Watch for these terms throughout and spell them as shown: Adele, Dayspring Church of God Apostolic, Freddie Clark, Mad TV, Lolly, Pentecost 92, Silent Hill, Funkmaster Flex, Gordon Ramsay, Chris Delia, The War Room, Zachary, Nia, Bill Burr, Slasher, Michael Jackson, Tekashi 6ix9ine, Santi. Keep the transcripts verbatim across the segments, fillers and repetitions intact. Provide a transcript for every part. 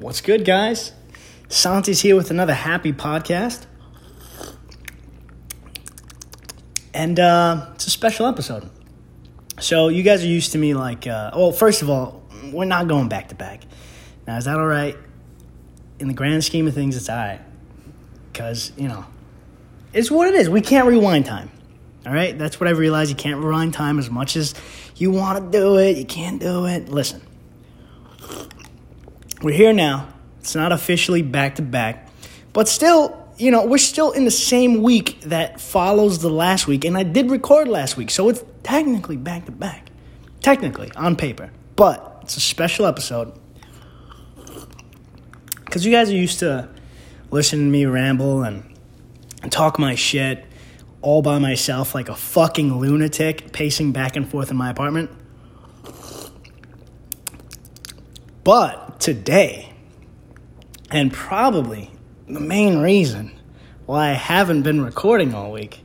What's good, guys? Santi's here with another happy podcast. And uh, it's a special episode. So you guys are used to me like, uh, well, first of all, we're not going back to back. Now, is that all right? In the grand scheme of things, it's all right. Because, you know, it's what it is. We can't rewind time. All right? That's what I've realized. You can't rewind time as much as you want to do it. You can't do it. Listen. We're here now. It's not officially back-to-back. But still, you know, we're still in the same week that follows the last week. And I did record last week. So it's technically back-to-back. Technically, on paper. But it's a special episode. Because you guys are used to listening to me ramble and talk my shit all by myself like a fucking lunatic, pacing back and forth in my apartment. But today, and probably the main reason why I haven't been recording all week,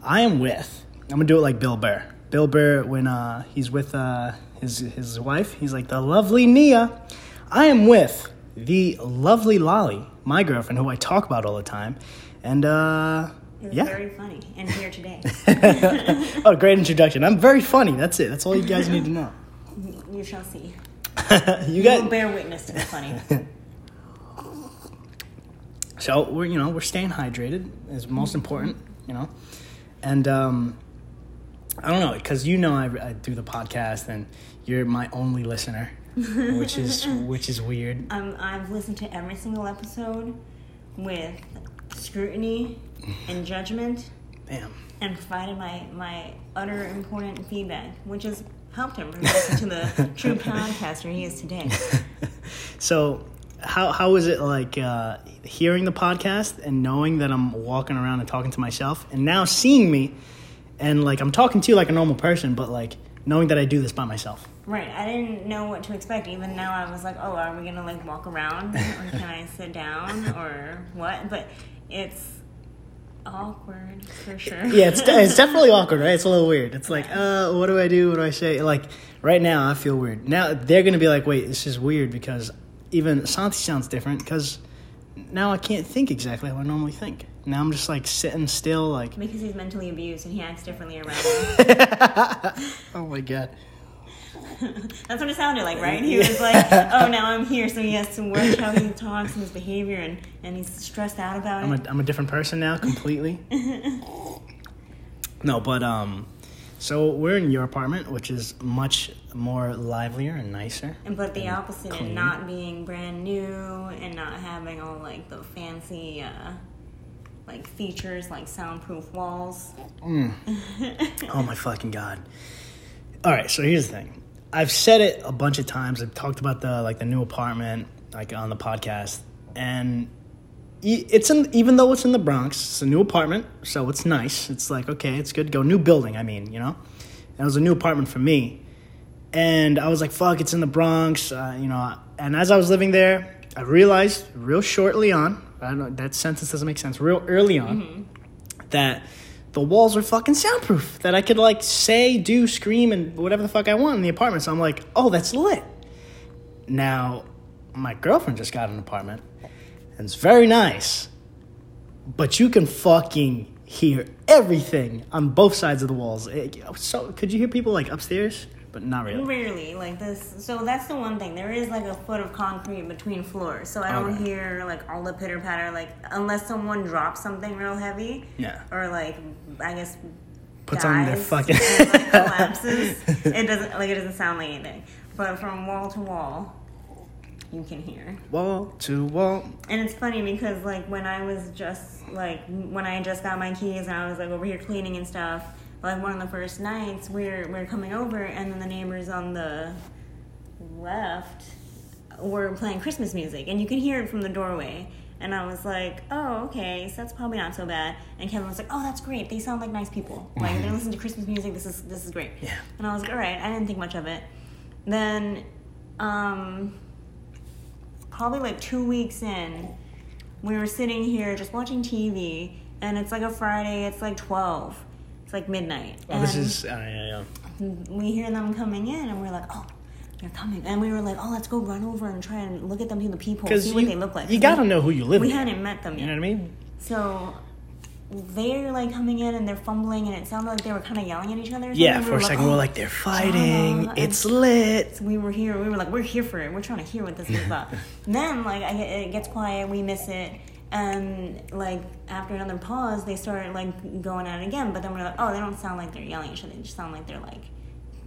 I am with, I'm going to do it like Bill Burr. Bill Burr, when uh, he's with uh, his his wife, he's like, the lovely Nia. I am with the lovely Lolly, my girlfriend, who I talk about all the time. And, uh... You're yeah. very funny. And here today. Oh, great introduction. I'm very funny. That's it. That's all you guys need to know. You shall see. You guys will bear witness to the funny. So, we're, you know, we're staying hydrated is most important, you know. And, um... I don't know, because you know I, I do the podcast, and you're my only listener, which is which is weird. Um, I've listened to every single episode with scrutiny and judgment. Bam. And provided my, my utter important feedback, which has helped him listen to the true podcaster he is today. So how how is it like uh, hearing the podcast and knowing that I'm walking around and talking to myself and now seeing me? And, like, I'm talking to you like a normal person, but, like, knowing that I do this by myself. Right. I didn't know what to expect. Even now I was like, oh, are we going to, like, walk around? Or can I sit down? Or what? But it's awkward for sure. Yeah, it's it's definitely awkward, right? It's a little weird. It's like, uh, what do I do? What do I say? Like, right now I feel weird. Now they're going to be like, wait, this is weird because even Santi sounds different because now I can't think exactly how I normally think. Now I'm just, like, sitting still, like... Because he's mentally abused and he acts differently around him. Oh, my God. That's what it sounded like, right? He was like, oh, now I'm here, so he has to watch how he talks and his behavior, and, and he's stressed out about I'm it. A, I'm a different person now, completely. No, but, um... So we're in your apartment, which is much more livelier and nicer. But the opposite of not being brand new and not having all, like, the fancy, uh... like features like soundproof walls. Mm. Oh my fucking God. All right, so here's the thing. I've said it a bunch of times. I've talked about the like the new apartment like on the podcast, and it's in, even though it's in the Bronx, it's a new apartment, so it's nice. It's like, okay, it's good to go. New building, I mean, you know? And it was a new apartment for me. And I was like, fuck, it's in the Bronx, uh, you know, and as I was living there, I realized real shortly on, I don't know, that sentence doesn't make sense. Real early on, mm-hmm. that the walls are fucking soundproof. That I could, like, say, do, scream, and whatever the fuck I want in the apartment. So I'm like, oh, that's lit. Now, my girlfriend just got an apartment, and it's very nice. But you can fucking hear everything on both sides of the walls. It, so could you hear people, like, upstairs? But not really. Rarely, like this. So that's the one thing. There is like a foot of concrete between floors, so I don't okay. hear like all the pitter patter. Like unless someone drops something real heavy, yeah, or like I guess puts dies on their fucking and, like, collapses. It doesn't like it doesn't sound like anything. But from wall to wall, you can hear wall to wall. And it's funny because like when I was just like when I just got my keys and I was like over here cleaning and stuff. Like, one of the first nights, we're we're coming over, and then the neighbors on the left were playing Christmas music, and you could hear it from the doorway. And I was like, oh, okay, so that's probably not so bad. And Kevin was like, oh, that's great. They sound like nice people. Like, they listen to Christmas music. This is this is great. Yeah. And I was like, all right. I didn't think much of it. Then, um, probably, like, two weeks in, we were sitting here just watching T V, and it's, like, a Friday. It's, like, twelve. Like midnight. Oh, and this is, uh, yeah, yeah. We hear them coming in, and we're like, oh, They're coming. And we were like, oh, let's go run over and try and look at them through the peephole, see you, what they look like. You got to know who you live with. We in. hadn't met them yet. You know what I mean? So they're like coming in and they're fumbling, and it sounded like they were kind of yelling at each other. Or yeah, for we a like, second, oh, we're like, they're fighting. Uh, it's lit. So we were here. We were like, we're here for it. We're trying to hear what this is about. Then, like, I, it gets quiet. We miss it. And, like, after another pause, they start, like, going at it again. But then we're like, oh, they don't sound like they're yelling at each other. They just sound like they're, like,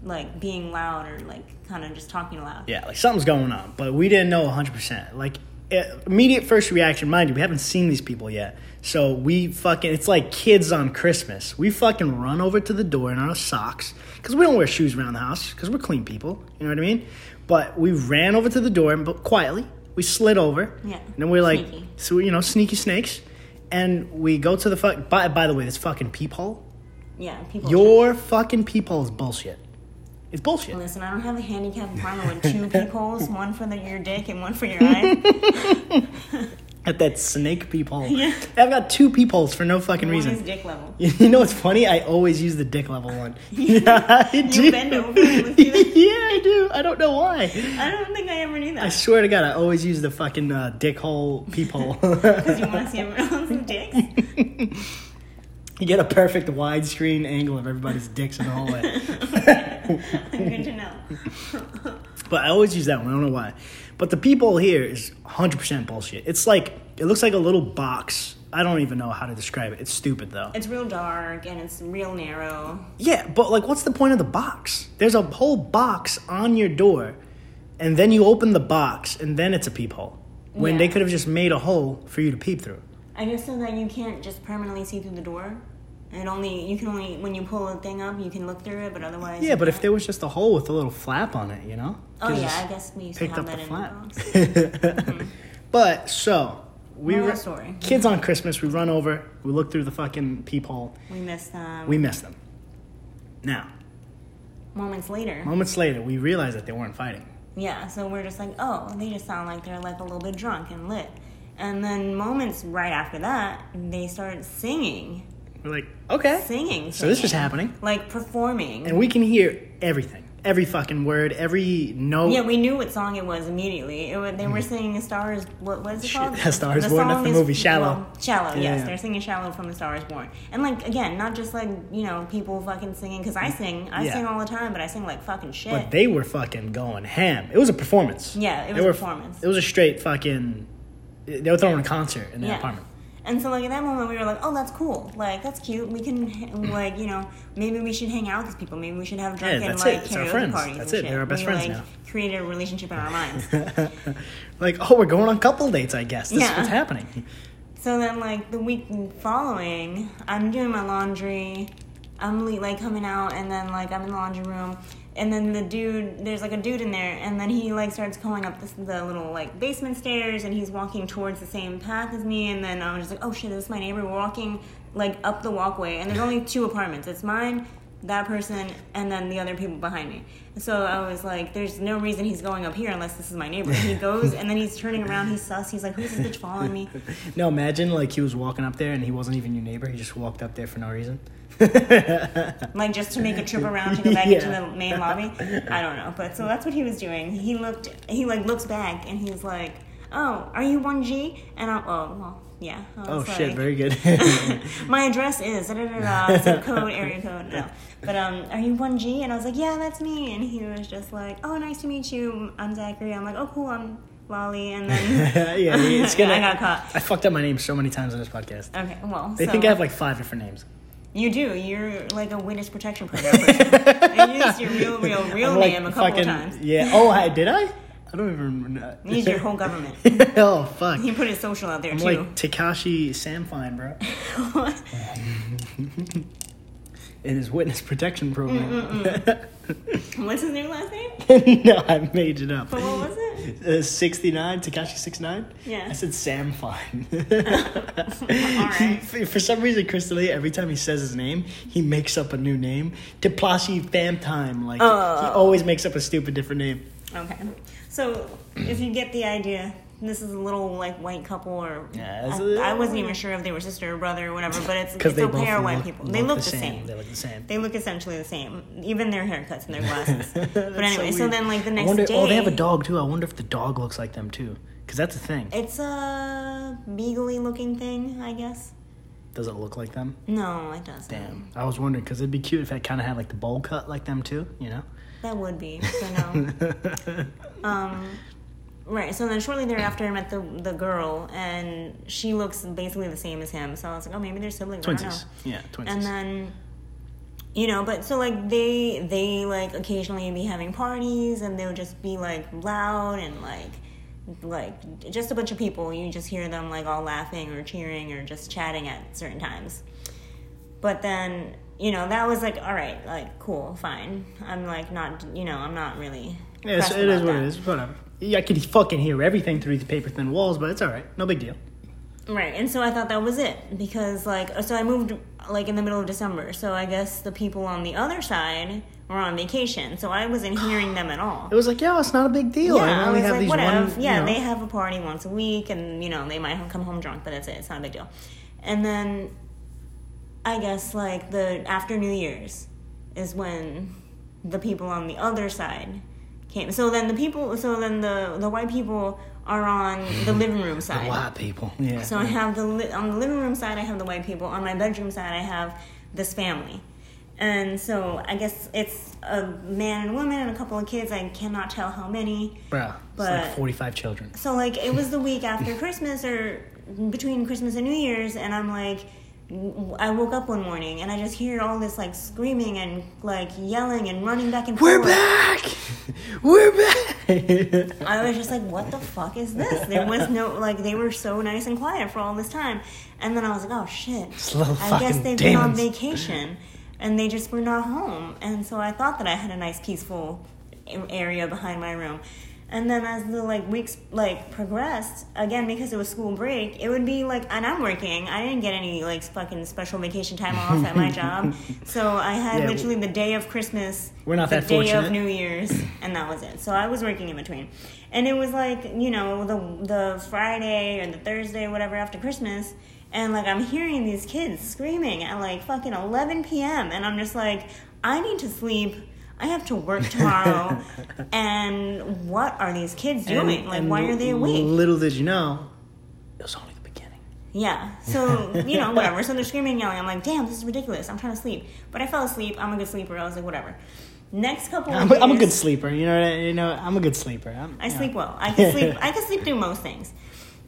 like being loud or, like, kind of just talking loud. Yeah, like, something's going on. But we didn't know one hundred percent. Like, immediate first reaction. Mind you, we haven't seen these people yet. So we fucking – it's like kids on Christmas. We fucking run over to the door in our socks because we don't wear shoes around the house because we're clean people. You know what I mean? But we ran over to the door, but quietly. We slid over, yeah. And then we're like, sneaky. So you know, sneaky snakes, and we go to the fuck. By, by the way, this fucking peephole. Yeah, peephole. Your check. Fucking peephole is bullshit. It's bullshit. Listen, I don't have a handicapped apartment with two peepholes, one for the, your dick and one for your eye. At that snake peephole. Yeah. I've got two peepholes for no fucking one reason. One is dick level. You know what's funny? I always use the dick level one. Yeah, I do. You bend over and look through it. Yeah, I do. I don't know why. I don't think I ever knew that. I swear to God, I always use the fucking uh, dick hole peephole. Because you want to see everyone else's dicks? You get a perfect widescreen angle of everybody's dicks in the hallway. Good to know. But I always use that one. I don't know why. But the people here is one hundred percent bullshit. It's like, it looks like a little box. I don't even know how to describe it. It's stupid, though. It's real dark, and it's real narrow. Yeah, but, like, what's the point of the box? There's a whole box on your door, and then you open the box, and then it's a peephole. When yeah. They could have just made a hole for you to peep through. I guess so that you can't just permanently see through the door. And only, you can only, when you pull a thing up, you can look through it, but otherwise... Yeah, but if there was just a hole with a little flap on it, you know? Oh, yeah, I guess we used to have that in the box. Mm-hmm. But, so, we were... story. Kids on Christmas, we run over, we look through the fucking peephole. We miss them. We miss them. Now. Moments later. Moments later, we realize that they weren't fighting. Yeah, so we're just like, oh, they just sound like they're, like, a little bit drunk and lit. And then moments right after that, they start singing... We're like, okay. Singing, singing. So this is happening. Like, performing. And we can hear everything. Every fucking word. Every note. Yeah, we knew what song it was immediately. It was, they were singing Star is... What, what is it Shit, called? A Star is Born. That's the movie. Shallow. Well, Shallow, yeah, yes. Yeah. They're singing Shallow from A Star is Born. And, like, again, not just, like, you know, people fucking singing. Because I sing. I yeah. sing all the time, but I sing, like, fucking shit. But they were fucking going ham. It was a performance. Yeah, it was they a performance. Were, it was a straight fucking... They were throwing a concert in their yeah. apartment. And so, like, at that moment, we were like, oh, that's cool. Like, that's cute. We can, like, you know, maybe we should hang out with these people. Maybe we should have drunk yeah, and, like, it. Karaoke parties. That's and it. Shit. They're our best we, friends like, now. We, created a relationship in our minds. Like, oh, we're going on couple dates, I guess. This yeah. is what's happening. So then, like, the week following, I'm doing my laundry. I'm, like, coming out, and then, like, I'm in the laundry room. And then the dude, there's, like, a dude in there, and then he, like, starts going up this, the little, like, basement stairs, and he's walking towards the same path as me, and then I'm just like, oh, shit, this is my neighbor. We're walking, like, up the walkway, and there's only two apartments. It's mine, that person, and then the other people behind me. So I was like, there's no reason he's going up here unless this is my neighbor. And he goes, and then he's turning around, he's sus, he's like, who's this bitch following me? No, imagine, like, he was walking up there, and he wasn't even your neighbor. He just walked up there for no reason. Like, just to make a trip around to go back yeah. into the main lobby. I don't know, but so that's what he was doing. He looked, he like looks back and he's like, "Oh, are you one G?" And I'm, oh, well, yeah. Oh like, shit, very good. My address is da da da da zip code area code. No, but um, are you one G? And I was like, yeah, that's me. And he was just like, oh, nice to meet you. I'm Zachary. I'm like, oh, cool. I'm Lolly, and then yeah, it's gonna. I got caught. I fucked up my name so many times on this podcast. Okay, well, they so, think I have like five different names. You do. You're like a witness protection program person. I used your real, real, real like name a couple fucking, of times. Yeah. Oh, I, did I? I don't even remember. You used your whole government. Oh, fuck. He put his social out there, I'm too. Like Tekashi six nine nine, bro. What? In his witness protection program. What's his new last name? No, I made it up. But what was it? Uh, sixty-nine, Tekashi six nine? Yeah. I said Sam Fine. All right. For, for some reason, Chris Delia, every time he says his name, he makes up a new name. Teplashi Fam Time. Like, oh. He always makes up a stupid different name. Okay. So, if you get the idea, this is a little, like, white couple, or yeah, I, I wasn't even sure if they were sister or brother or whatever, but it's, it's a pair of white look, people. Look they look the same. same. They look the same. They look essentially the same. Even their haircuts and their glasses. But anyway, so, so then, like, the next wonder, day... Oh, they have a dog, too. I wonder if the dog looks like them, too. Because that's a thing. It's a beagle-looking thing, I guess. Does it look like them? No, it doesn't. Damn. I was wondering, because it'd be cute if I kind of had, like, the bowl cut like them, too, you know? That would be, so no. um... Right, so then shortly thereafter I met the the girl, and she looks basically the same as him. So I was like, oh, maybe they're siblings. Twinsies. Yeah, twinsies. And then, you know, but so, like, they, they like, occasionally be having parties, and they would just be, like, loud and, like, like just a bunch of people. You just hear them, like, all laughing or cheering or just chatting at certain times. But then, you know, that was like, all right, like, cool, fine. I'm, like, not, you know, I'm not really... Yeah, so it is what that. it is, whatever. I could fucking hear everything through these paper-thin walls, but it's all right. No big deal. Right, and so I thought that was it because, like, so I moved, like, in the middle of December, so I guess the people on the other side were on vacation, so I wasn't hearing them at all. It was like, yeah, it's not a big deal. Yeah, I, I was have like, these whatever. One, yeah, you know. They have a party once a week, and, you know, they might come home drunk, but that's it. It's not a big deal. And then I guess, like, the after New Year's is when the people on the other side... So then the people, so then the, the white people are on the living room side. The white people, yeah. So I have the li- on the living room side, I have the white people. On my bedroom side, I have this family, and so I guess it's a man and woman and a couple of kids. I cannot tell how many. Bro, but, it's like forty-five children. So, like, it was the week after Christmas or between Christmas and New Year's, and I'm like, I woke up one morning and I just hear all this, like, screaming and, like, yelling and running back and forth. We're back! We're back! I was just like, what the fuck is this? There was no, like, they were so nice and quiet for all this time. And then I was like, oh, shit. I guess they've been on vacation and they just were not home. And so I thought that I had a nice, peaceful area behind my room. And then as the, like, weeks, like, progressed, again, because it was school break, it would be, like, and I'm working. I didn't get any, like, fucking special vacation time off at my job. So I had yeah, literally the day of Christmas, we're not the that day fortunate. of New Year's, and that was it. So I was working in between. And it was, like, you know, the the Friday or the Thursday, whatever, after Christmas. And, like, I'm hearing these kids screaming at, like, fucking eleven p.m. And I'm just like, I need to sleep. I have to work tomorrow, and what are these kids doing? And, like, and why are they awake? Little did you know, it was only the beginning. Yeah, so, you know, whatever. So they're screaming and yelling. I'm like, damn, this is ridiculous. I'm trying to sleep. But I fell asleep. I'm a good sleeper. I was like, whatever. Next couple of I'm, days... I'm a good sleeper. You know, you know, I'm a good sleeper. I'm, I sleep know. well. I can sleep I can sleep through most things.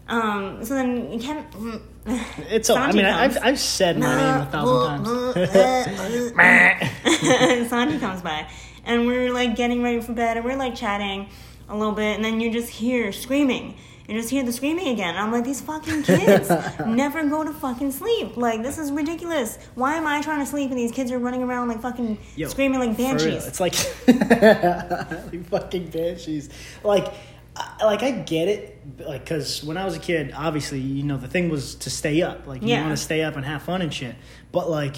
Um, so then you can't... It's all, I mean, I, I've, I've said my name a thousand times. And Santi comes by, and we're, like, getting ready for bed, and we're, like, chatting a little bit, and then you just hear screaming. You just hear the screaming again. And I'm like, these fucking kids never go to fucking sleep. Like, this is ridiculous. Why am I trying to sleep and these kids are running around, like, fucking Yo, screaming like banshees? It's like, like fucking banshees. Like... Like, I get it, like, because when I was a kid, obviously, you know, the thing was to stay up. Like, you yeah. want to stay up and have fun and shit. But, like,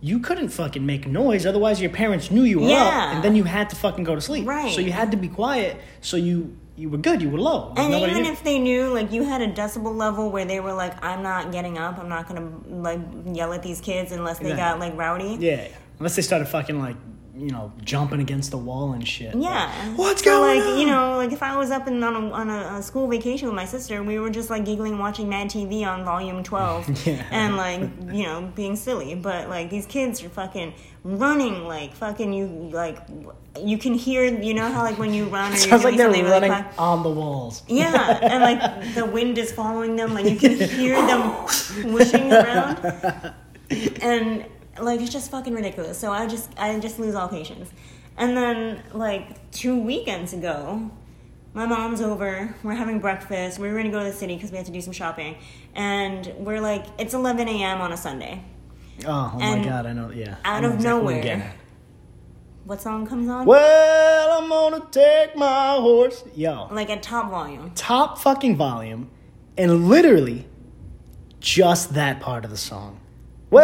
you couldn't fucking make noise. Otherwise, your parents knew you were yeah. up, and then you had to fucking go to sleep. Right. So you had to be quiet, so you... You were good. You were low. And even knew. if they knew, like, you had a decibel level where they were like, I'm not getting up. I'm not going to, like, yell at these kids unless they yeah. got, like, rowdy. Yeah. Unless they started fucking, like, you know, jumping against the wall and shit. Yeah. Like, What's so, going like, on? You know, like, if I was up and on, a, on a, a school vacation with my sister, we were just, like, giggling, watching Mad T V on volume twelve. yeah. And, like, you know, being silly. But, like, these kids are fucking... running like fucking you like you can hear you know how like when you run or sounds like they're running really fun, on the walls yeah and like the wind is following them, like you can hear them whooshing around, and like it's just fucking ridiculous. So I just I just lose all patience. And then like two weekends ago, my mom's over, we're having breakfast, we were gonna go to the city because we had to do some shopping, and we're like, it's eleven a.m. on a Sunday. Oh, oh my God, I know, yeah. Out know of exactly nowhere, what, what song comes on? Well, I'm gonna take my horse. Yo. Like at top volume. Top fucking volume, and literally just that part of the song. Well,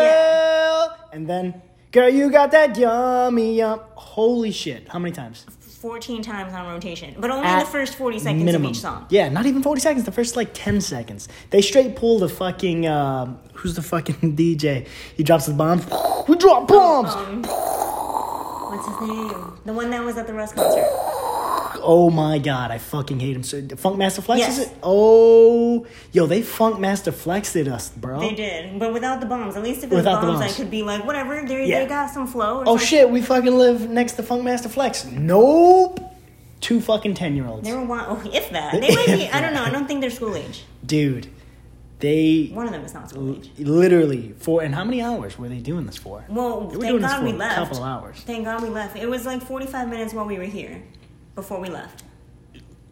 yeah. And then, girl, you got that yummy yum. Holy shit, how many times? fourteen times on rotation, but only in the first forty seconds minimum. Of each song. Yeah, not even forty seconds. The first, like, ten seconds. They straight pull the fucking, uh, who's the fucking D J? He drops the bombs. We drop bombs! Oh, um, what's his name? The one that was at the Russ concert. Oh, my God. I fucking hate him. So, Funkmaster Flex, yes. Is it? Oh. Yo, they Funkmaster Flexed at us, bro. They did. But without the bombs. At least if it was bombs, bombs, I could be like, whatever. Yeah. They got some flow. Or oh, something. Shit. We fucking live next to Funkmaster Flex. Nope. Two fucking ten-year-olds. They were one. Oh, if that. They might be. I don't know. I don't think they're school age. Dude. They... One of them is not school age. Literally. For, and how many hours were they doing this for? Well, they were thank God we left. A couple hours. Thank God we left. It was like forty-five minutes while we were here. Before we left.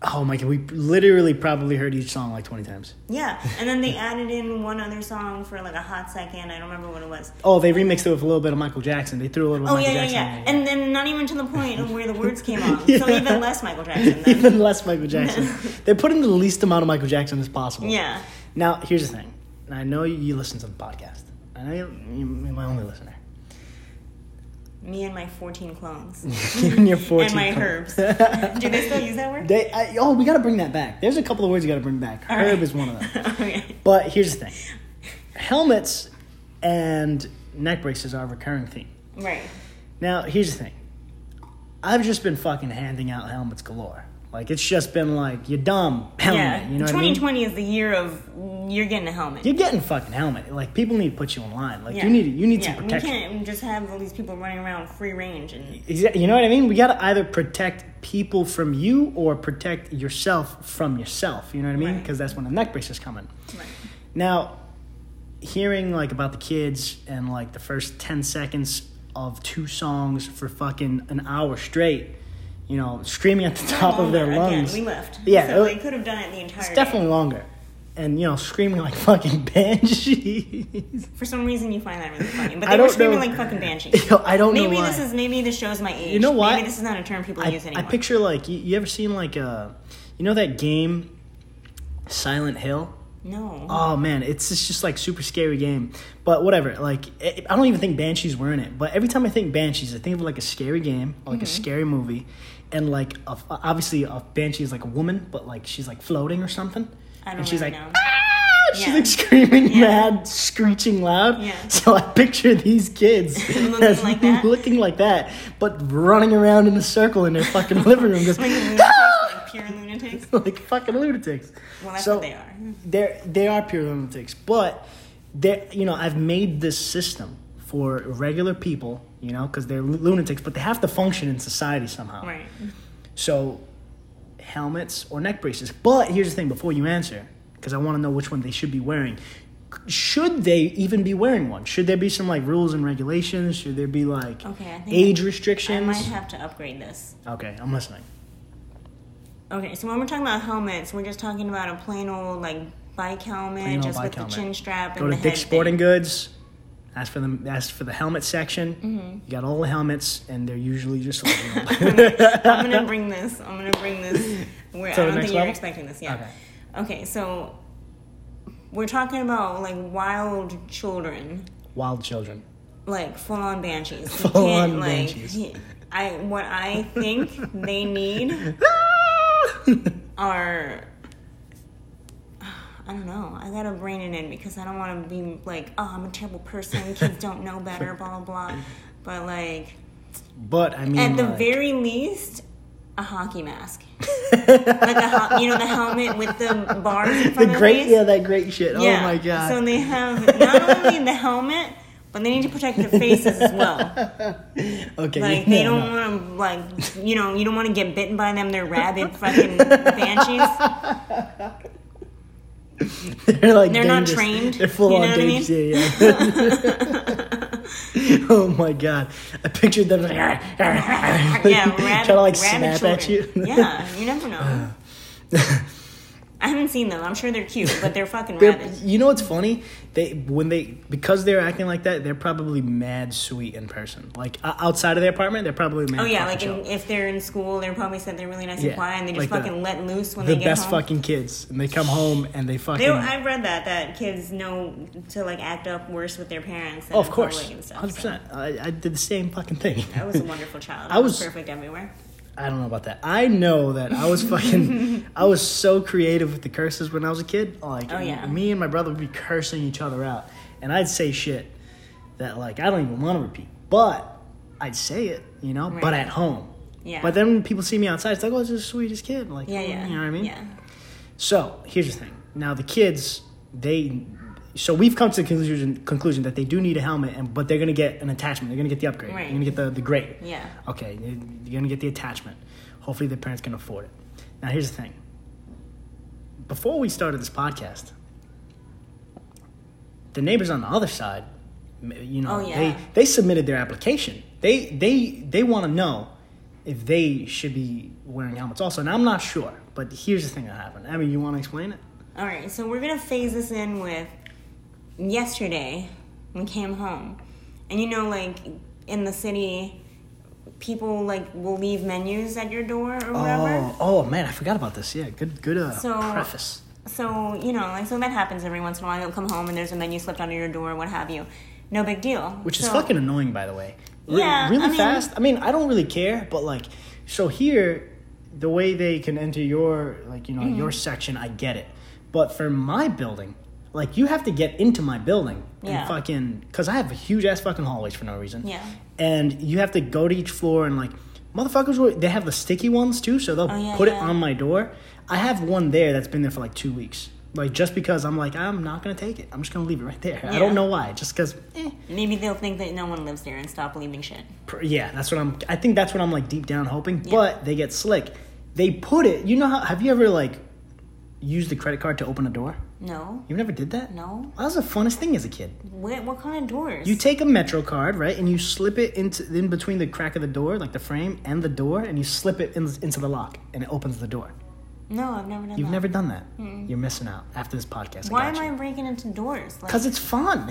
Oh my God, we literally probably heard each song like twenty times. Yeah, and then they added in one other song for like a hot second. I don't remember what it was. Oh, they remixed it with a little bit of Michael Jackson. They threw a little bit oh, of Michael yeah, Jackson. Oh, yeah, yeah, yeah. And then not even to the point of where the words came off. Yeah. So even less Michael Jackson. Then. Even less Michael Jackson. They put in the least amount of Michael Jackson as possible. Yeah. Now, here's the thing. And I know you listen to the podcast. I know you, you're my only listener. Me and my fourteen clones. You and your fourteen and my clones. Herbs. Do they still use that word? They, I, oh, we got to bring that back. There's a couple of words you got to bring back. All Herb right. is one of them. Okay. But here's the thing. Helmets and neck braces are a recurring theme. Right. Now, here's the thing. I've just been fucking handing out helmets galore. Like, it's just been like, you're dumb, helmet. Yeah. You know what I mean? twenty twenty is the year of you're getting a helmet. You're getting a fucking helmet. Like, people need to put you in line. Like, yeah. you need you need yeah. some protection. We can't just have all these people running around free range. And you know what I mean? We got to either protect people from you or protect yourself from yourself. You know what I mean? Because right. that's when the neck brace is coming. Right. Now, hearing, like, about the kids and, like, the first ten seconds of two songs for fucking an hour straight. You know, screaming at the top longer. of their lungs. Again, we left. Yeah, so it, they could have done it the entire. It's day. Definitely longer, and you know, screaming like fucking banshees. For some reason, you find that really funny, but they I don't were screaming know. like fucking banshees. Yo, I don't maybe know. Maybe this is maybe this shows my age. You know why? Maybe this is not a term people I, use anymore. I picture like you, you ever seen like a, you know that game, Silent Hill. No. Oh man, it's, it's just like super scary game. But whatever, like it, I don't even think banshees were in it. But every time I think banshees, I think of like a scary game, or like mm-hmm. a scary movie. And, like, a, obviously, a banshee is, like, a woman, but, like, she's, like, floating or something. I don't and she's, really like, know. Ah! She's, yeah. like, screaming yeah. mad, screeching loud. Yeah. So I picture these kids looking, as, like that. looking like that, but running around in a circle in their fucking living room. Goes, like, lunatics, ah! Like pure lunatics? Like, fucking lunatics. Well, that's so what they are. They're, they are pure lunatics. But, you know, I've made this system for regular people. You know, because they're lunatics, but they have to function in society somehow. Right. So, helmets or neck braces. But here's the thing, before you answer, because I want to know which one they should be wearing. Should they even be wearing one? Should there be some, like, rules and regulations? Should there be, like, okay, I think age I, restrictions? I might have to upgrade this. Okay, I'm listening. Okay, so when we're talking about helmets, we're just talking about a plain old, like, bike helmet, plain just bike with helmet. The chin strap and Go the head Go to Dick's Sporting thing. Goods. As for the as for the helmet section, mm-hmm. you got all the helmets, and they're usually just. Like, you know. I'm gonna bring this. I'm gonna bring this. Where so I don't think level? You're expecting this. Yeah. Okay. okay. So we're talking about like wild children. Wild children. Like full on banshees. Full on like, banshees. I what I think they need are. I don't know. I gotta rein it in because I don't want to be like, oh, I'm a terrible person. Kids don't know better, blah, blah, blah. But, like... But, I mean, At the like... very least, a hockey mask. like, a ho- you know, the helmet with the bars in front the of the great, face. Yeah, that great shit. Yeah. Oh, my God. So they have not only the helmet, but they need to protect their faces as well. Okay. Like, they don't no. want to, like, you know, you don't want to get bitten by them. They're rabid fucking banshees. They're like they're dangerous. Not trained. They're full you know on dangerous. I mean? Yeah, yeah. Oh my God! I pictured them like, yeah, rabid, trying to like snap children. At you. Yeah, you never know. I haven't seen them. I'm sure they're cute, but they're fucking they're, rabid. You know what's funny? They when they because they're acting like that, they're probably mad sweet in person. Like outside of their apartment, they're probably mad. Oh yeah, like in, if they're in school, they're probably said they're really nice yeah, and quiet, and they just like fucking the, let loose when the they get best home. Fucking kids, and they come home and they fucking. They, I've read that that kids know to like act up worse with their parents. Than oh, of course, hundred percent. So. I, I did the same fucking thing. I was a wonderful child. I, I was, was perfect everywhere. I don't know about that. I know that I was fucking, I was so creative with the curses when I was a kid. Like, oh, yeah. Me and my brother would be cursing each other out. And I'd say shit that, like, I don't even want to repeat. But I'd say it, you know, right. But at home. Yeah. But then when people see me outside, it's like, oh, it's the sweetest kid. Like, yeah, yeah. You know what I mean? Yeah. So, here's the thing. Now, the kids, they... So we've come to the conclusion, conclusion that they do need a helmet, and but they're going to get an attachment. They're going to get the upgrade. Right. They're going to get the, the grade. Yeah. Okay, they're going to get the attachment. Hopefully their parents can afford it. Now, here's the thing. Before we started this podcast, the neighbors on the other side, you know, oh, yeah. they, they submitted their application. They they They want to know if they should be wearing helmets also. Now, I'm not sure, but here's the thing that happened. I mean, you want to explain it? All right, so we're going to phase this in with... Yesterday, we came home, and you know, like, in the city, people, like, will leave menus at your door or whatever. Oh, oh man, I forgot about this. Yeah, good good uh, so, preface. So, you know, like, so that happens every once in a while. You'll come home, and there's a menu slipped under your door, what have you. No big deal. Which so, is fucking annoying, by the way. Re- yeah. Really I mean, fast. I mean, I don't really care, but, like, so here, the way they can enter your, like, you know, mm-hmm. your section, I get it. But for my building... Like, you have to get into my building and yeah. fucking... Because I have a huge-ass fucking hallways for no reason. Yeah. And you have to go to each floor and, like... Motherfuckers, they have the sticky ones, too, so they'll oh, yeah, put yeah. it on my door. I have one there that's been there for, like, two weeks. Like, just because I'm like, I'm not going to take it. I'm just going to leave it right there. Yeah. I don't know why. Just because... Eh. Maybe they'll think that no one lives there and stop leaving shit. Yeah, that's what I'm... I think that's what I'm, like, deep down hoping. Yeah. But they get slick. They put it... You know how... Have you ever, like, used the credit card to open a door? No. You never did that? No. That was the funnest thing as a kid. What, what kind of doors? You take a Metro card, right, and you slip it into in between the crack of the door, like the frame and the door, and you slip it in, into the lock, and it opens the door. No, I've never done You've that. You've never done that? Mm-mm. You're missing out after this podcast. Why I am you. I breaking into doors? Because like... it's fun.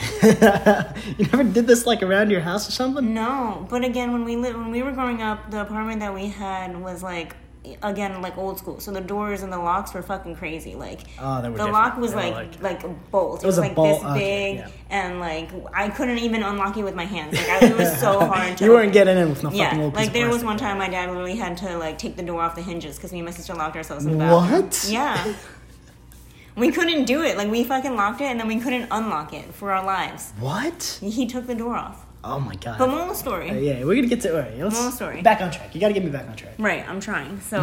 You never did this, like, around your house or something? No, but again, when we lived, when we were growing up, the apartment that we had was, like, again, like, old school. So the doors and the locks were fucking crazy. Like, oh, the different. Lock was like, like like a bolt. It, it was, was like bolt. This big, okay, yeah. And like I couldn't even unlock it with my hands. Like I, it was so hard. To You weren't getting in with no fucking yeah. little piece. Like there was one time my dad literally had to like take the door off the hinges because me and my sister locked ourselves in the bathroom. What? Yeah. We couldn't do it. Like we fucking locked it and then we couldn't unlock it for our lives. What? He took the door off. Oh, my God. But moral story. Uh, yeah, we're going to get to it. Right, moral story. Back on track. You got to get me back on track. Right, I'm trying. So,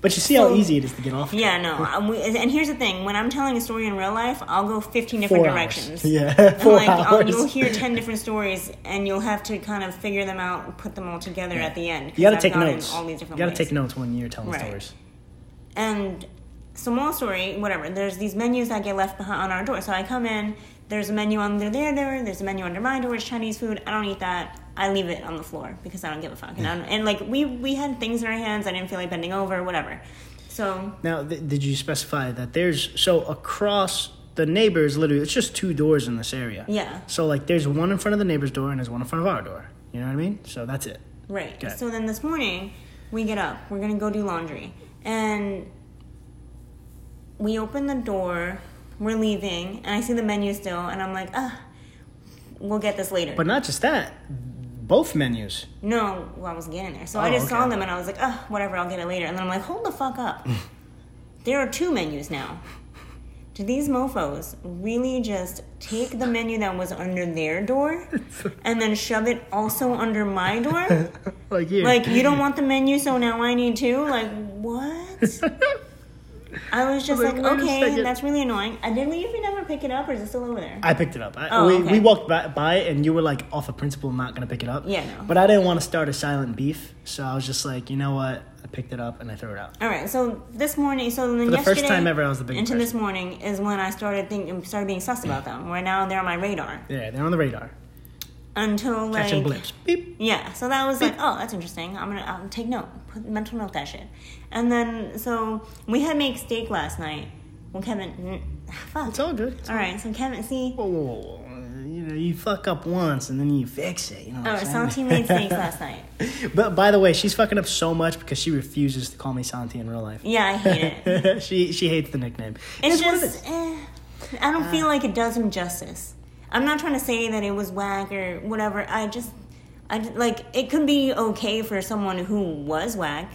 But you see so, how easy it is to get off. Yeah, no. We, and here's the thing. When I'm telling a story in real life, I'll go fifteen different Four directions. Hours. Yeah, Four like, hours. I'll, you'll hear ten different stories, and you'll have to kind of figure them out and put them all together yeah. at the end. You got to take notes. All these different you got to take notes when you're telling right. stories. And so moral story, whatever. There's these menus that get left behind on our door. So I come in. There's a menu under their door. There's a menu under my door. It's Chinese food. I don't eat that. I leave it on the floor because I don't give a fuck. And, yeah. and like, we, we had things in our hands. I didn't feel like bending over, whatever. So Now, th- did you specify that there's... So, across the neighbors, literally, it's just two doors in this area. Yeah. So, like, there's one in front of the neighbor's door and there's one in front of our door. You know what I mean? So, that's it. Right. Got so, it. Then this morning, we get up. We're going to go do laundry. And we open the door... We're leaving, and I see the menu still, and I'm like, ah, we'll get this later. But not just that. Both menus. No, well, I was getting there. So oh, I just okay. saw them, and I was like, ah, whatever, I'll get it later. And then I'm like, hold the fuck up. There are two menus now. Do these mofos really just take the menu that was under their door and then shove it also under my door? Like you. Like, you don't want the menu, so now I need to? Like, what? I was just I was like, like okay, that's really annoying. I didn't leave. You never pick it up, or is it still over there? I picked it up. I, oh, we, okay. we walked by, by it, and you were like, off of principle, I'm not going to pick it up. Yeah, no. But I didn't want to start a silent beef, so I was just like, you know what? I picked it up, and I threw it out. All right, so this morning, so then For the yesterday, first time ever, I was the biggest Into person. This morning is when I started thinking, started being sus about them, where now they're on my radar. Yeah, they're on the radar. Until, like... Catching blips. Beep. Yeah, so that was Beep. Like, oh, that's interesting. I'm going to take note. Put mental note that shit. And then, so, we had made steak last night. Well, Kevin... Fuck. It's all good. It's all right, good. So Kevin, see... Whoa, whoa, whoa. You know, you fuck up once, and then you fix it. You know what oh, I'm saying? Santi made steaks last night. But, by the way, she's fucking up so much because she refuses to call me Santi in real life. Yeah, I hate it. she she hates the nickname. It's, it's just... It eh, I don't uh, feel like it does him justice. I'm not trying to say that it was whack or whatever. I just, I, like, it could be okay for someone who was whack,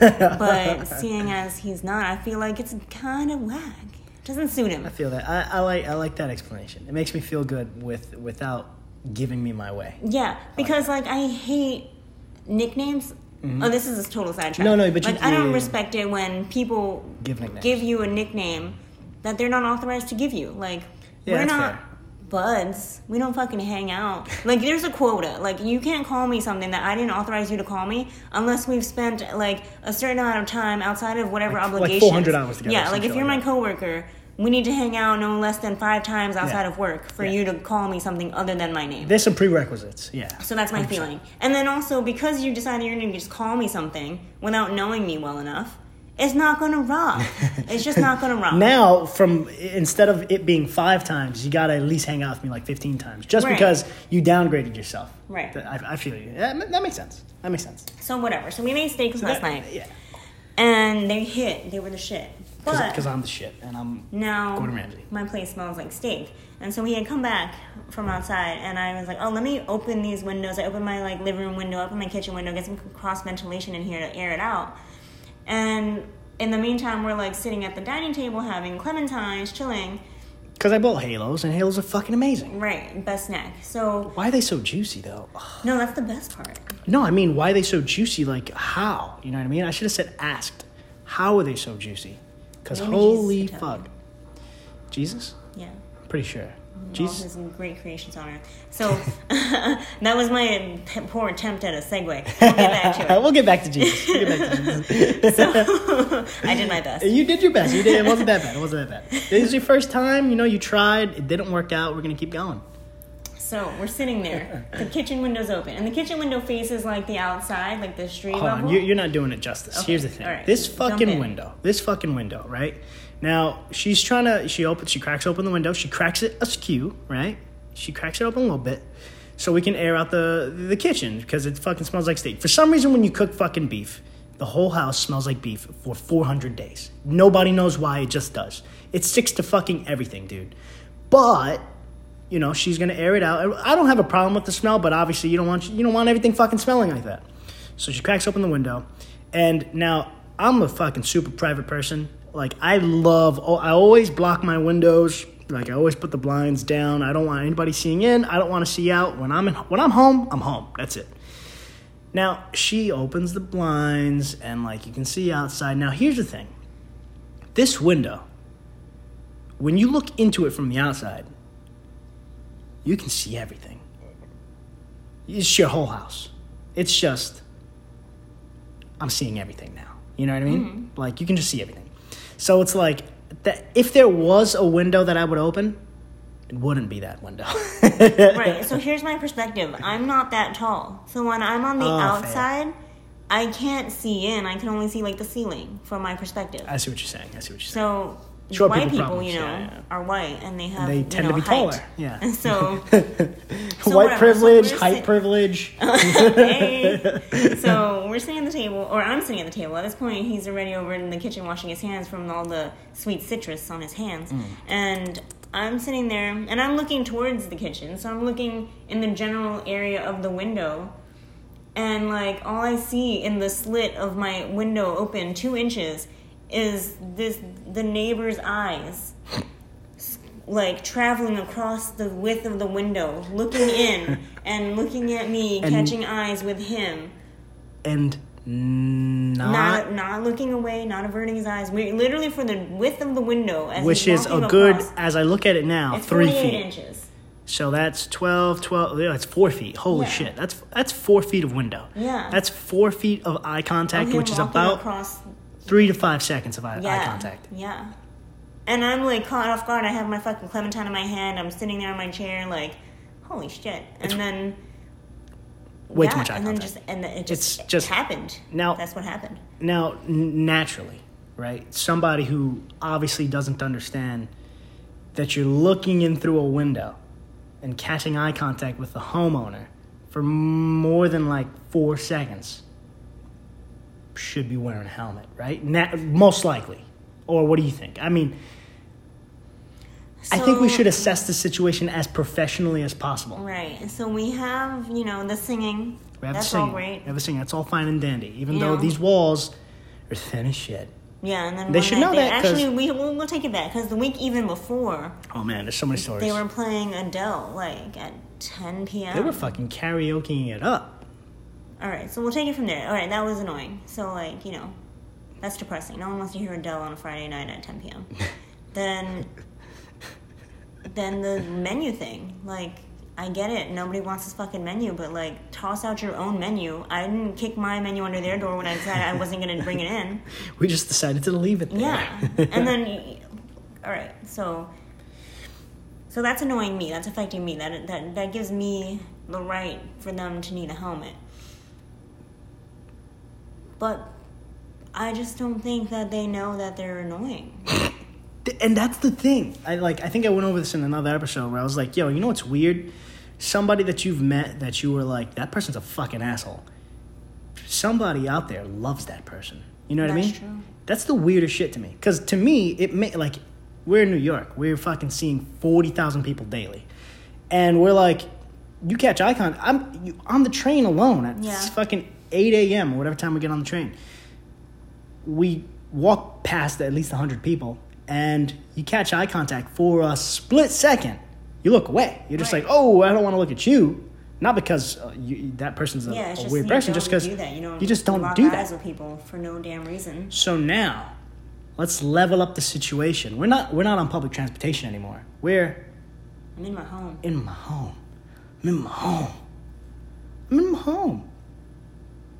but seeing as he's not, I feel like it's kind of whack. It doesn't suit him. I feel that. I, I like I like that explanation. It makes me feel good with without giving me my way. Yeah, because, I like, like, I hate nicknames. Mm-hmm. Oh, this is a total sidetrack. No, no, but like, you... I don't respect it when people give, give you a nickname that they're not authorized to give you. Like, yeah, we're not... Fair. Buds, we don't fucking hang out. Like, there's a quota. Like, you can't call me something that I didn't authorize you to call me unless we've spent like a certain amount of time outside of whatever like, obligations. Like four hundred hours together. Yeah, like if you're like my coworker, we need to hang out no less than five times outside yeah. of work for yeah. you to call me something other than my name. There's some prerequisites. Yeah. So that's my one hundred percent feeling. And then also because you decided you're going to just call me something without knowing me well enough. It's not going to rock. It's just not going to rock. Now, from instead of it being five times, you got to at least hang out with me like fifteen times. Just right. because you downgraded yourself. Right. I, I feel you. That, that makes sense. That makes sense. So, whatever. So, we made steaks last night. Yeah. And they hit. They were the shit. Because I'm the shit. And I'm now, Gordon Ramsay. My place smells like steak. And so, we had come back from outside. And I was like, oh, let me open these windows. I opened my like living room window, open my kitchen window, get some cross-ventilation in here to air it out. And in the meantime, we're, like, sitting at the dining table having clementines, chilling. Because I bought Halos, and Halos are fucking amazing. Right. Best snack. So... Why are they so juicy, though? Ugh. No, that's the best part. No, I mean, why are they so juicy? Like, how? You know what I mean? I should have said asked. How are they so juicy? Because holy fuck. Jesus? Yeah. Pretty sure. Jesus. All his great creations on earth. So, that was my poor attempt at a segue. We'll get back to it. We'll get back to Jesus. We'll get back to Jesus. So, I did my best. You did your best. You did. It wasn't that bad. It wasn't that bad. This is your first time. You know, you tried. It didn't work out. We're going to keep going. So, we're sitting there. The kitchen window's open. And the kitchen window faces, like, the outside, like the street level. Hold on. You're not doing it justice. Okay. Here's the thing. All right. This fucking window. This fucking window, right? Now, she's trying to, she opens, she cracks open the window, she cracks it askew, right? She cracks it open a little bit so we can air out the, the kitchen because it fucking smells like steak. For some reason, when you cook fucking beef, the whole house smells like beef for four hundred days. Nobody knows why, it just does. It sticks to fucking everything, dude. But, you know, she's going to air it out. I don't have a problem with the smell, but obviously you don't want, you don't want everything fucking smelling like that. So she cracks open the window. And now, I'm a fucking super private person. Like, I love, I always block my windows. Like, I always put the blinds down. I don't want anybody seeing in. I don't want to see out. When I'm in, when I'm home, I'm home. That's it. Now, she opens the blinds, and, like, you can see outside. Now, here's the thing. This window, when you look into it from the outside, you can see everything. It's your whole house. It's just, I'm seeing everything now. You know what I mean? Mm-hmm. Like, you can just see everything. So it's like, that if there was a window that I would open, it wouldn't be that window. Right. So here's my perspective. I'm not that tall. So when I'm on the oh, outside, fair. I can't see in. I can only see, like, the ceiling from my perspective. I see what you're saying. I see what you're saying. So Short white people, people you know, yeah, yeah. are white, and they have, and they tend you know, to be height. Taller. Yeah. And so, so white whatever. privilege, so height sit- privilege. Hey. So we're sitting at the table, or I'm sitting at the table. At this point, he's already over in the kitchen washing his hands from all the sweet citrus on his hands. Mm. And I'm sitting there, and I'm looking towards the kitchen. So I'm looking in the general area of the window. And, like, all I see in the slit of my window open two inches is this the neighbor's eyes, like, traveling across the width of the window, looking in and looking at me, and catching eyes with him, and not, not not looking away, not averting his eyes. We literally for the width of the window, as which is a good across, as I look at it now, it's three feet. Inches. So that's twelve, twelve, yeah, that's four feet. Holy yeah. shit, that's that's four feet of window. Yeah, that's four feet of eye contact, which is about. Across Three to five seconds of eye, yeah. eye contact. Yeah. And I'm, like, caught off guard. I have my fucking clementine in my hand. I'm sitting there in my chair, like, holy shit. And it's then... Way yeah, too much eye and contact. Then just, and then it just, it just happened. Now, that's what happened. Now, naturally, right? Somebody who obviously doesn't understand that you're looking in through a window and catching eye contact with the homeowner for more than, like, four seconds... should be wearing a helmet, right? Na- most likely. Or what do you think? I mean, So, I think we should assess the situation as professionally as possible. Right. So we have, you know, the singing. We have that's singing. all great. We have the singing. That's all fine and dandy. Even you though know. these walls are thin as shit. Yeah, and then they should know that. Actually, we we'll, we'll take it back because the week even before. Oh man, there's so many stories. They were playing Adele like at ten p.m. They were fucking karaokeing it up. All right, so we'll take it from there. All right, that was annoying. So like you know, that's depressing. No one wants to hear Adele on a Friday night at ten p.m. then, then the menu thing. Like I get it. Nobody wants this fucking menu, but like toss out your own menu. I didn't kick my menu under their door when I decided I wasn't gonna bring it in. We just decided to leave it there. Yeah, and then, all right, so. So that's annoying me. That's affecting me. That that that gives me the right for them to need a helmet. But I just don't think that they know that they're annoying. And that's the thing. I like. I think I went over this in another episode where I was like, "Yo, you know what's weird? Somebody that you've met that you were like, that person's a fucking asshole. Somebody out there loves that person. You know what that's I mean? True. That's the weirdest shit to me. Because to me, it may like." We're in New York. We're fucking seeing forty thousand people daily. And we're like, you catch eye contact. I'm you, on the train alone at yeah. fucking eight a.m. or whatever time we get on the train. We walk past at least one hundred people, and you catch eye contact for a split second. You look away. You're just right. like, oh, I don't want to look at you. Not because uh, you, that person's a, yeah, a weird person, just because you, you just don't do that. You lock eyes with people for no damn reason. So now... Let's level up the situation. We're not we're not on public transportation anymore. We're I'm in my home. In my home. I'm in my home. I'm in my home.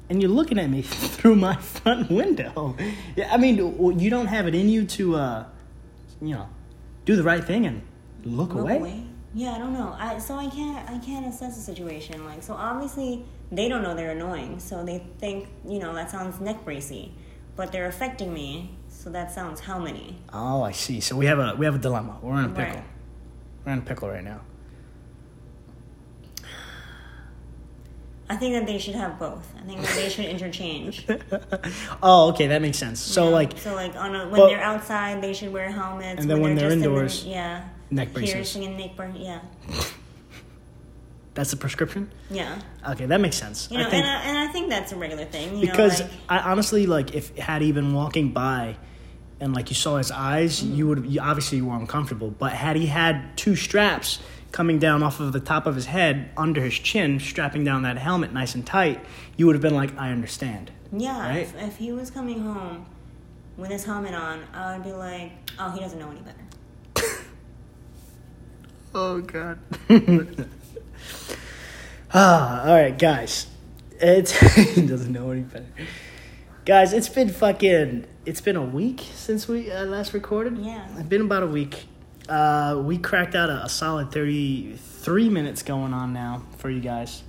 And you're looking at me through my front window. Yeah, I mean, you don't have it in you to uh, you know, do the right thing and look, look away. away. Yeah, I don't know. I so I can't I can't assess the situation. Like, so obviously they don't know they're annoying. So they think, you know, that sounds neck bracy, but they're affecting me. So that sounds how many? Oh, I see. So we have a we have a dilemma. We're in a pickle. Right. We're in a pickle right now. I think that they should have both. I think that they should interchange. Oh, okay, that makes sense. So yeah. like, so like on a, when well, they're outside, they should wear helmets. And then when, when they're, they're indoors, in the, yeah, neck braces. Piercing and neck braces, yeah. That's a prescription? Yeah. Okay, that makes sense. You know, I think, and, I, and I think that's a regular thing. You because know, like, I honestly, like, if had he been walking by and, like, you saw his eyes, mm-hmm. you would, you, obviously you were uncomfortable. But had he had two straps coming down off of the top of his head under his chin, strapping down that helmet nice and tight, you would have been like, I understand. Yeah, right? if, if he was coming home with his helmet on, I would be like, oh, he doesn't know any better. Oh, God. Ah, all right, guys. It's he doesn't know any better. Guys, it's been fucking. It's been a week since we uh, last recorded. Yeah, it's been about a week. Uh, we cracked out a, a solid thirty-three minutes going on now for you guys,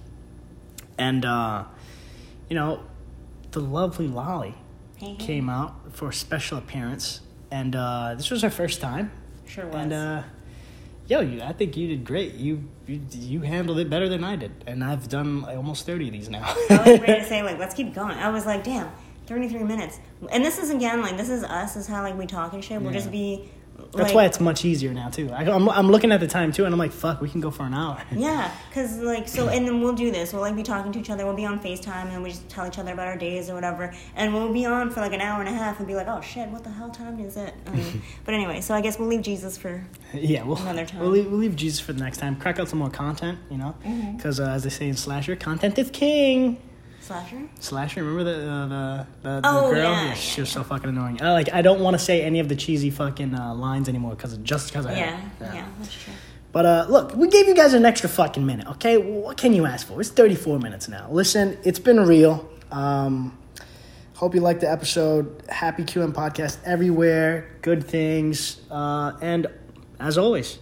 and uh, you know, the lovely Lolly hey, hey. came out for a special appearance, and uh, this was her first time. Sure was. And, uh, Yo, you, I think you did great. You, you you handled it better than I did. And I've done like, almost thirty of these now. I was ready to say, like, let's keep going. I was like, damn, thirty-three minutes. And this is, again, like, this is us. This is how, like, we talk and shit. We'll yeah. just be, like... That's why it's much easier now, too. I, I'm I'm looking at the time, too, and I'm like, fuck, we can go for an hour. Yeah, because, like, so... And then we'll do this. We'll, like, be talking to each other. We'll be on FaceTime, and we just tell each other about our days or whatever. And we'll be on for, like, an hour and a half and be like, oh, shit, what the hell time is it? Um, but anyway, so I guess we'll leave Jesus for... Yeah, we'll, we'll, leave, we'll leave Jesus for the next time. Crack out some more content, you know? Because mm-hmm. uh, as they say in Slasher, content is king. Slasher? Slasher, remember the uh, the, the, oh, the girl? Yeah, yeah, she was yeah. so fucking annoying. I, like, I don't want to say any of the cheesy fucking uh, lines anymore cause, just because I yeah, yeah, yeah, that's true. But uh, look, we gave you guys an extra fucking minute, okay? What can you ask for? It's thirty-four minutes now. Listen, it's been real. Um, hope you liked the episode. Happy Q M Podcast everywhere. Good things. Uh, and... As always,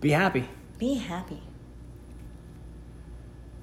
be happy. Be happy.